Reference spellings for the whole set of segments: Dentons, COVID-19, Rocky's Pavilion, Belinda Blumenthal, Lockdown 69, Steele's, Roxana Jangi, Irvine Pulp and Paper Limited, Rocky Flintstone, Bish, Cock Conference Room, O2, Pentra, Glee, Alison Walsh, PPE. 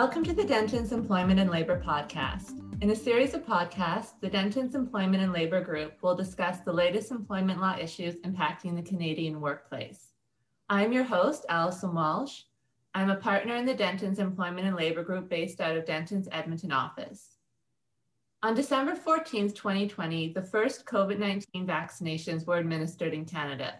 Welcome to the Dentons Employment and Labor Podcast. In a series of podcasts, the Dentons Employment and Labor Group will discuss the latest employment law issues impacting the Canadian workplace. I'm your host, Alison Walsh. I'm a partner in the Dentons Employment and Labor Group based out of Dentons' Edmonton office. On December 14th, 2020, the first COVID-19 vaccinations were administered in Canada.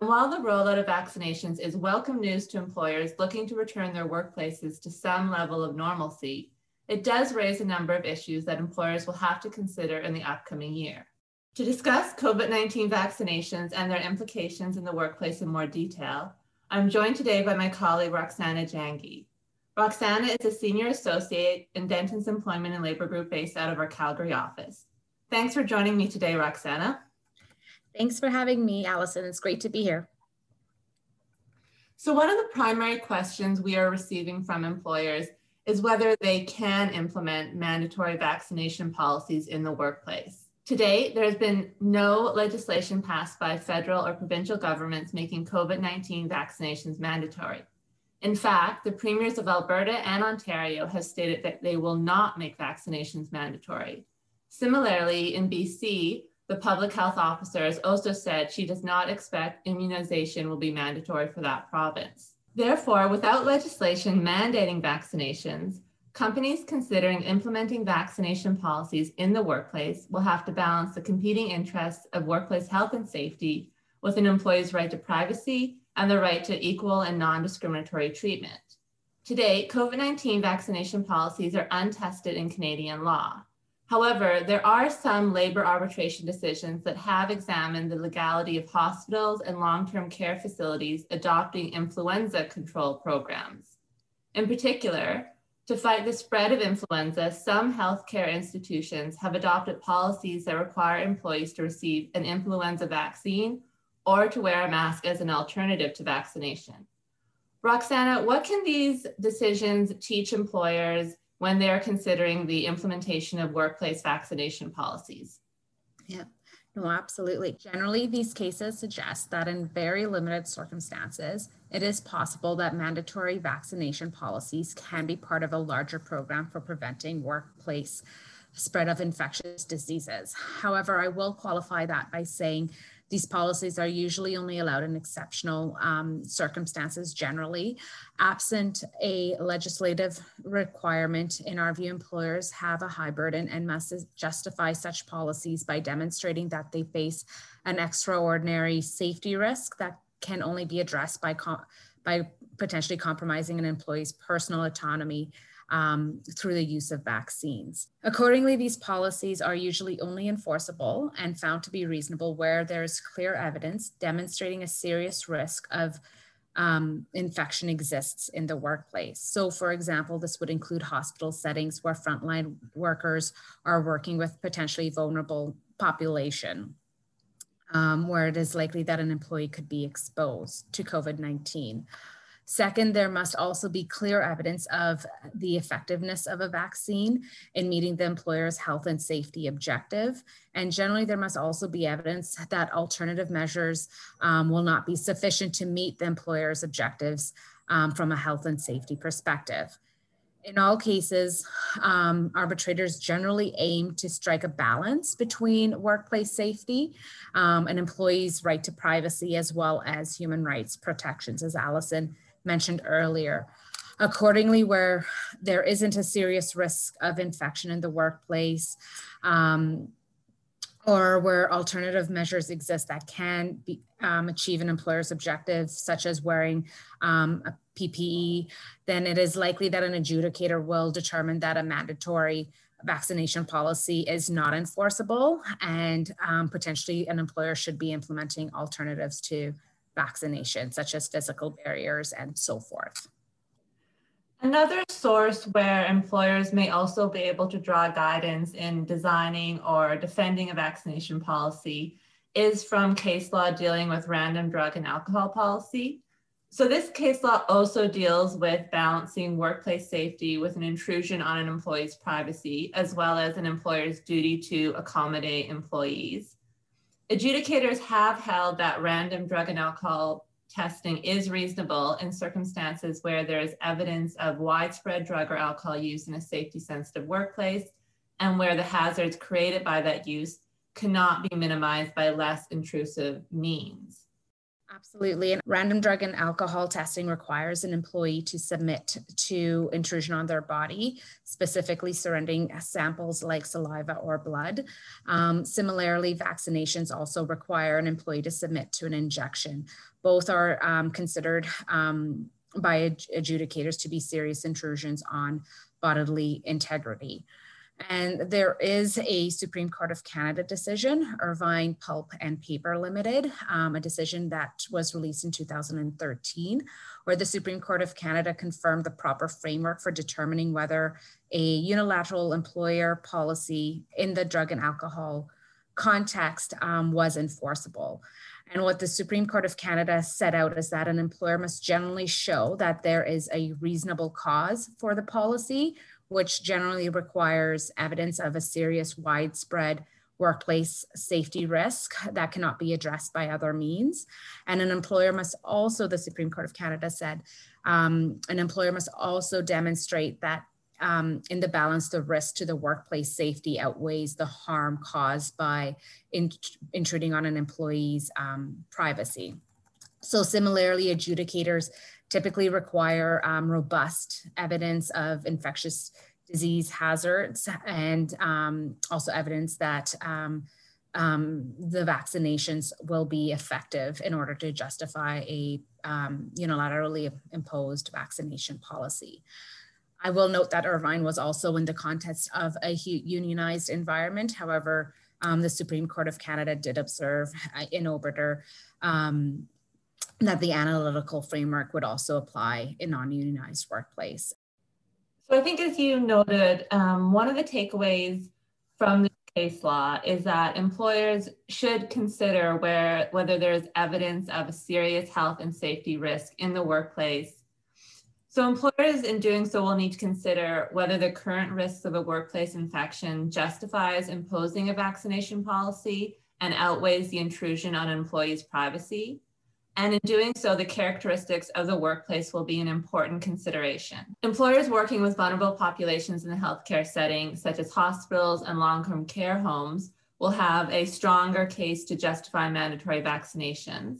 And while the rollout of vaccinations is welcome news to employers looking to return their workplaces to some level of normalcy, it does raise a number of issues that employers will have to consider in the upcoming year. To discuss COVID-19 vaccinations and their implications in the workplace in more detail, I'm joined today by my colleague, Roxana Jangi. Roxana is a senior associate in Dentons Employment and Labor Group based out of our Calgary office. Thanks for joining me today, Roxana. Thanks for having me, Alison. It's great to be here. So one of the primary questions we are receiving from employers is whether they can implement mandatory vaccination policies in the workplace. To date, there has been no legislation passed by federal or provincial governments making COVID-19 vaccinations mandatory. In fact, the premiers of Alberta and Ontario have stated that they will not make vaccinations mandatory. Similarly, in BC, the public health officer has also said she does not expect immunization will be mandatory for that province. Therefore, without legislation mandating vaccinations, companies considering implementing vaccination policies in the workplace will have to balance the competing interests of workplace health and safety with an employee's right to privacy and the right to equal and non-discriminatory treatment. To date, COVID-19 vaccination policies are untested in Canadian law. However, there are some labor arbitration decisions that have examined the legality of hospitals and long-term care facilities adopting influenza control programs. In particular, to fight the spread of influenza, some healthcare institutions have adopted policies that require employees to receive an influenza vaccine or to wear a mask as an alternative to vaccination. Roxana, what can these decisions teach employers when they're considering the implementation of workplace vaccination policies? Yeah, no, absolutely. Generally, these cases suggest that in very limited circumstances, it is possible that mandatory vaccination policies can be part of a larger program for preventing workplace spread of infectious diseases. However, I will qualify that by saying these policies are usually only allowed in exceptional circumstances generally. Absent a legislative requirement, in our view, employers have a high burden and must justify such policies by demonstrating that they face an extraordinary safety risk that can only be addressed by potentially compromising an employee's personal autonomy through the use of vaccines. Accordingly, these policies are usually only enforceable and found to be reasonable where there is clear evidence demonstrating a serious risk of infection exists in the workplace. So, for example, this would include hospital settings where frontline workers are working with potentially vulnerable population, where it is likely that an employee could be exposed to COVID-19. Second, there must also be clear evidence of the effectiveness of a vaccine in meeting the employer's health and safety objective. And generally, there must also be evidence that alternative measures will not be sufficient to meet the employer's objectives from a health and safety perspective. In all cases, arbitrators generally aim to strike a balance between workplace safety and employees' right to privacy, as well as human rights protections, as Alison mentioned earlier. Accordingly, where there isn't a serious risk of infection in the workplace, or where alternative measures exist that can be, achieve an employer's objective, such as wearing a PPE, then it is likely that an adjudicator will determine that a mandatory vaccination policy is not enforceable, and potentially an employer should be implementing alternatives to vaccination, such as physical barriers and so forth. Another source where employers may also be able to draw guidance in designing or defending a vaccination policy is from case law dealing with random drug and alcohol policy. So this case law also deals with balancing workplace safety with an intrusion on an employee's privacy, as well as an employer's duty to accommodate employees. Adjudicators have held that random drug and alcohol testing is reasonable in circumstances where there is evidence of widespread drug or alcohol use in a safety-sensitive workplace and where the hazards created by that use cannot be minimized by less intrusive means. Absolutely. And random drug and alcohol testing requires an employee to submit to intrusion on their body, specifically surrendering samples like saliva or blood. Similarly, vaccinations also require an employee to submit to an injection. Both are considered by adjudicators to be serious intrusions on bodily integrity. And there is a Supreme Court of Canada decision, Irvine Pulp and Paper Limited, a decision that was released in 2013, where the Supreme Court of Canada confirmed the proper framework for determining whether a unilateral employer policy in the drug and alcohol context was enforceable. And what the Supreme Court of Canada set out is that an employer must generally show that there is a reasonable cause for the policy, which generally requires evidence of a serious, widespread workplace safety risk that cannot be addressed by other means. And an employer must also, the Supreme Court of Canada said, an employer must also demonstrate that in the balance, the risk to the workplace safety outweighs the harm caused by intruding on an employee's privacy. So similarly, adjudicators typically require robust evidence of infectious disease hazards and also evidence that the vaccinations will be effective in order to justify a unilaterally imposed vaccination policy. I will note that Irvine was also in the context of a unionized environment. However, the Supreme Court of Canada did observe in Oberter that the analytical framework would also apply in non-unionized workplace. So I think, as you noted, one of the takeaways from the case law is that employers should consider whether there is evidence of a serious health and safety risk in the workplace. So employers, in doing so, will need to consider whether the current risks of a workplace infection justifies imposing a vaccination policy and outweighs the intrusion on an employee's privacy. And in doing so, the characteristics of the workplace will be an important consideration. Employers working with vulnerable populations in the healthcare setting, such as hospitals and long-term care homes, will have a stronger case to justify mandatory vaccinations.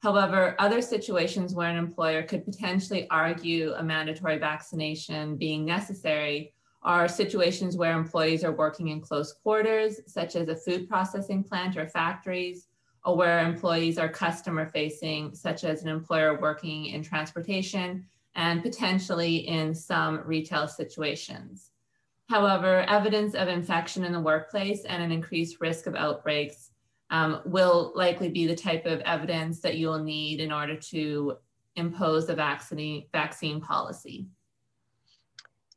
However, other situations where an employer could potentially argue a mandatory vaccination being necessary are situations where employees are working in close quarters, such as a food processing plant or factories, or where employees are customer-facing, such as an employer working in transportation and potentially in some retail situations. However, evidence of infection in the workplace and an increased risk of outbreaks will likely be the type of evidence that you will need in order to impose a vaccine policy.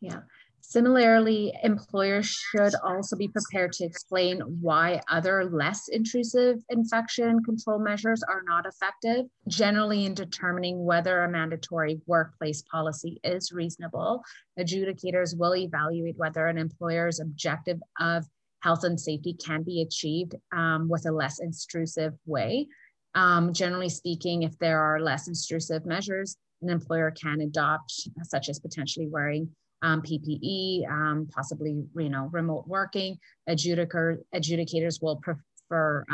Yeah. Similarly, employers should also be prepared to explain why other less intrusive infection control measures are not effective. Generally, in determining whether a mandatory workplace policy is reasonable, adjudicators will evaluate whether an employer's objective of health and safety can be achieved with a less intrusive way. Generally speaking, if there are less intrusive measures, an employer can adopt, such as potentially wearing PPE, possibly remote working. Adjudicators will prefer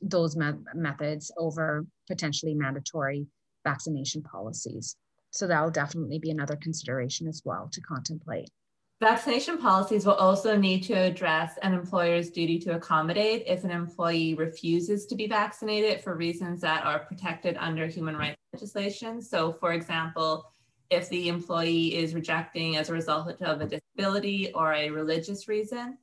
those methods over potentially mandatory vaccination policies. So that'll definitely be another consideration as well to contemplate. Vaccination policies will also need to address an employer's duty to accommodate if an employee refuses to be vaccinated for reasons that are protected under human rights legislation. So, for example, if the employee is rejecting as a result of a disability or a religious reason.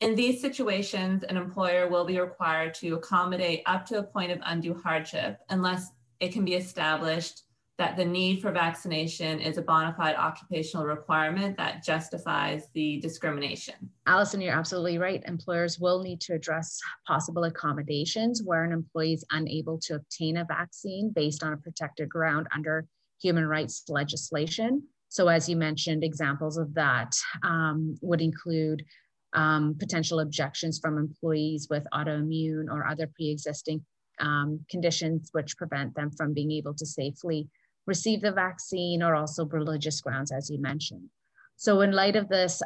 In these situations, an employer will be required to accommodate up to a point of undue hardship unless it can be established that the need for vaccination is a bona fide occupational requirement that justifies the discrimination. Alison, you're absolutely right. Employers will need to address possible accommodations where an employee is unable to obtain a vaccine based on a protected ground under human rights legislation. So as you mentioned, examples of that would include potential objections from employees with autoimmune or other pre-existing conditions which prevent them from being able to safely receive the vaccine, or also religious grounds, as you mentioned. So in light of this,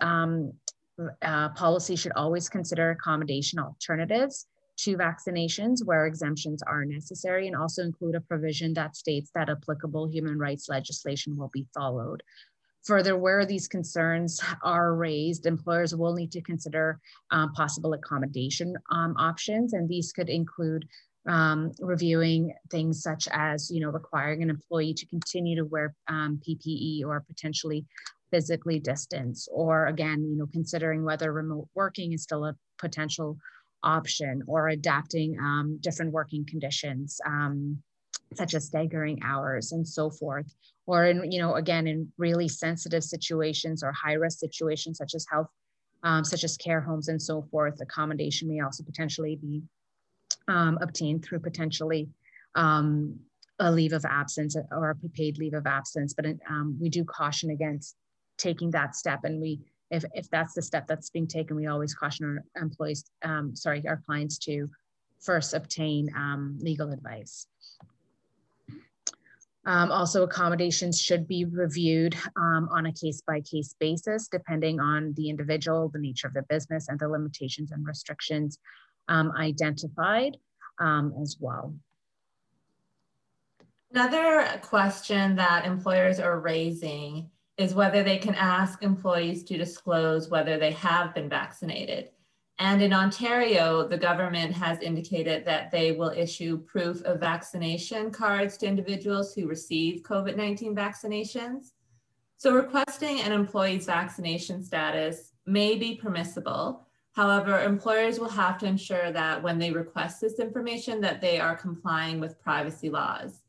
policy should always consider accommodation alternatives to vaccinations where exemptions are necessary, and also include a provision that states that applicable human rights legislation will be followed. Further, where these concerns are raised, employers will need to consider possible accommodation options, and these could include reviewing things such as, requiring an employee to continue to wear PPE or potentially physically distance, or again, considering whether remote working is still a potential option, or adapting different working conditions, such as staggering hours and so forth, or in, again, in really sensitive situations or high-risk situations such as health, such as care homes and so forth, accommodation may also potentially be obtained through potentially a leave of absence or a paid leave of absence. But we do caution against taking that step, and if that's the step that's being taken, we always caution our employees, our clients, to first obtain legal advice. Also, accommodations should be reviewed on a case-by-case basis, depending on the individual, the nature of the business, and the limitations and restrictions identified as well. Another question that employers are raising is whether they can ask employees to disclose whether they have been vaccinated. And in Ontario, the government has indicated that they will issue proof of vaccination cards to individuals who receive COVID-19 vaccinations. So requesting an employee's vaccination status may be permissible. However, employers will have to ensure that when they request this information, that they are complying with privacy laws.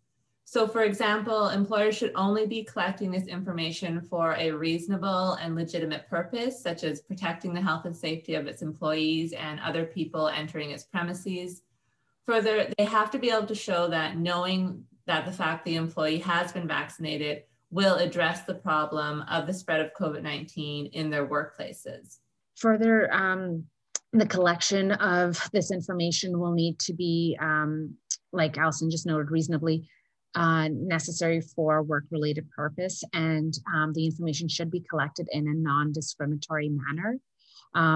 So for example, employers should only be collecting this information for a reasonable and legitimate purpose, such as protecting the health and safety of its employees and other people entering its premises. Further, they have to be able to show that knowing that the fact the employee has been vaccinated will address the problem of the spread of COVID-19 in their workplaces. Further, the collection of this information will need to be, like Alison just noted, reasonably necessary for work-related purpose, and the information should be collected in a non-discriminatory manner.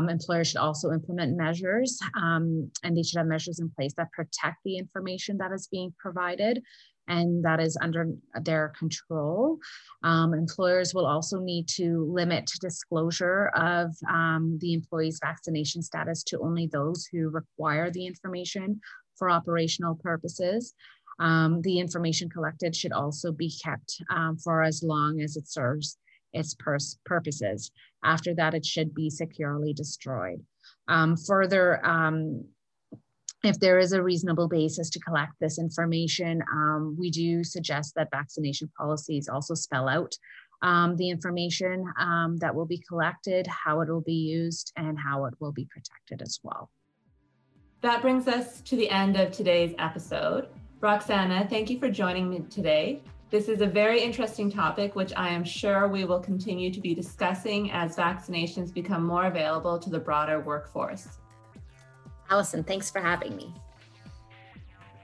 Employers should also implement measures, and they should have measures in place that protect the information that is being provided and that is under their control. Employers will also need to limit disclosure of the employee's vaccination status to only those who require the information for operational purposes. The information collected should also be kept for as long as it serves its purposes. After that, it should be securely destroyed. Further, if there is a reasonable basis to collect this information, we do suggest that vaccination policies also spell out the information that will be collected, how it will be used, and how it will be protected as well. That brings us to the end of today's episode. Roxana, thank you for joining me today. This is a very interesting topic, which I am sure we will continue to be discussing as vaccinations become more available to the broader workforce. Alison, thanks for having me.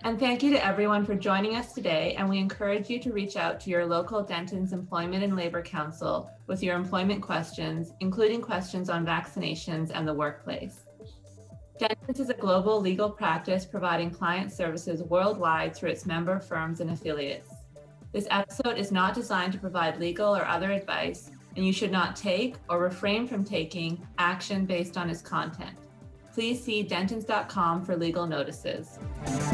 And thank you to everyone for joining us today. And we encourage you to reach out to your local Dentons Employment and Labor Council with your employment questions, including questions on vaccinations and the workplace. Dentons is a global legal practice providing client services worldwide through its member firms and affiliates. This episode is not designed to provide legal or other advice, and you should not take or refrain from taking action based on its content. Please see dentons.com for legal notices.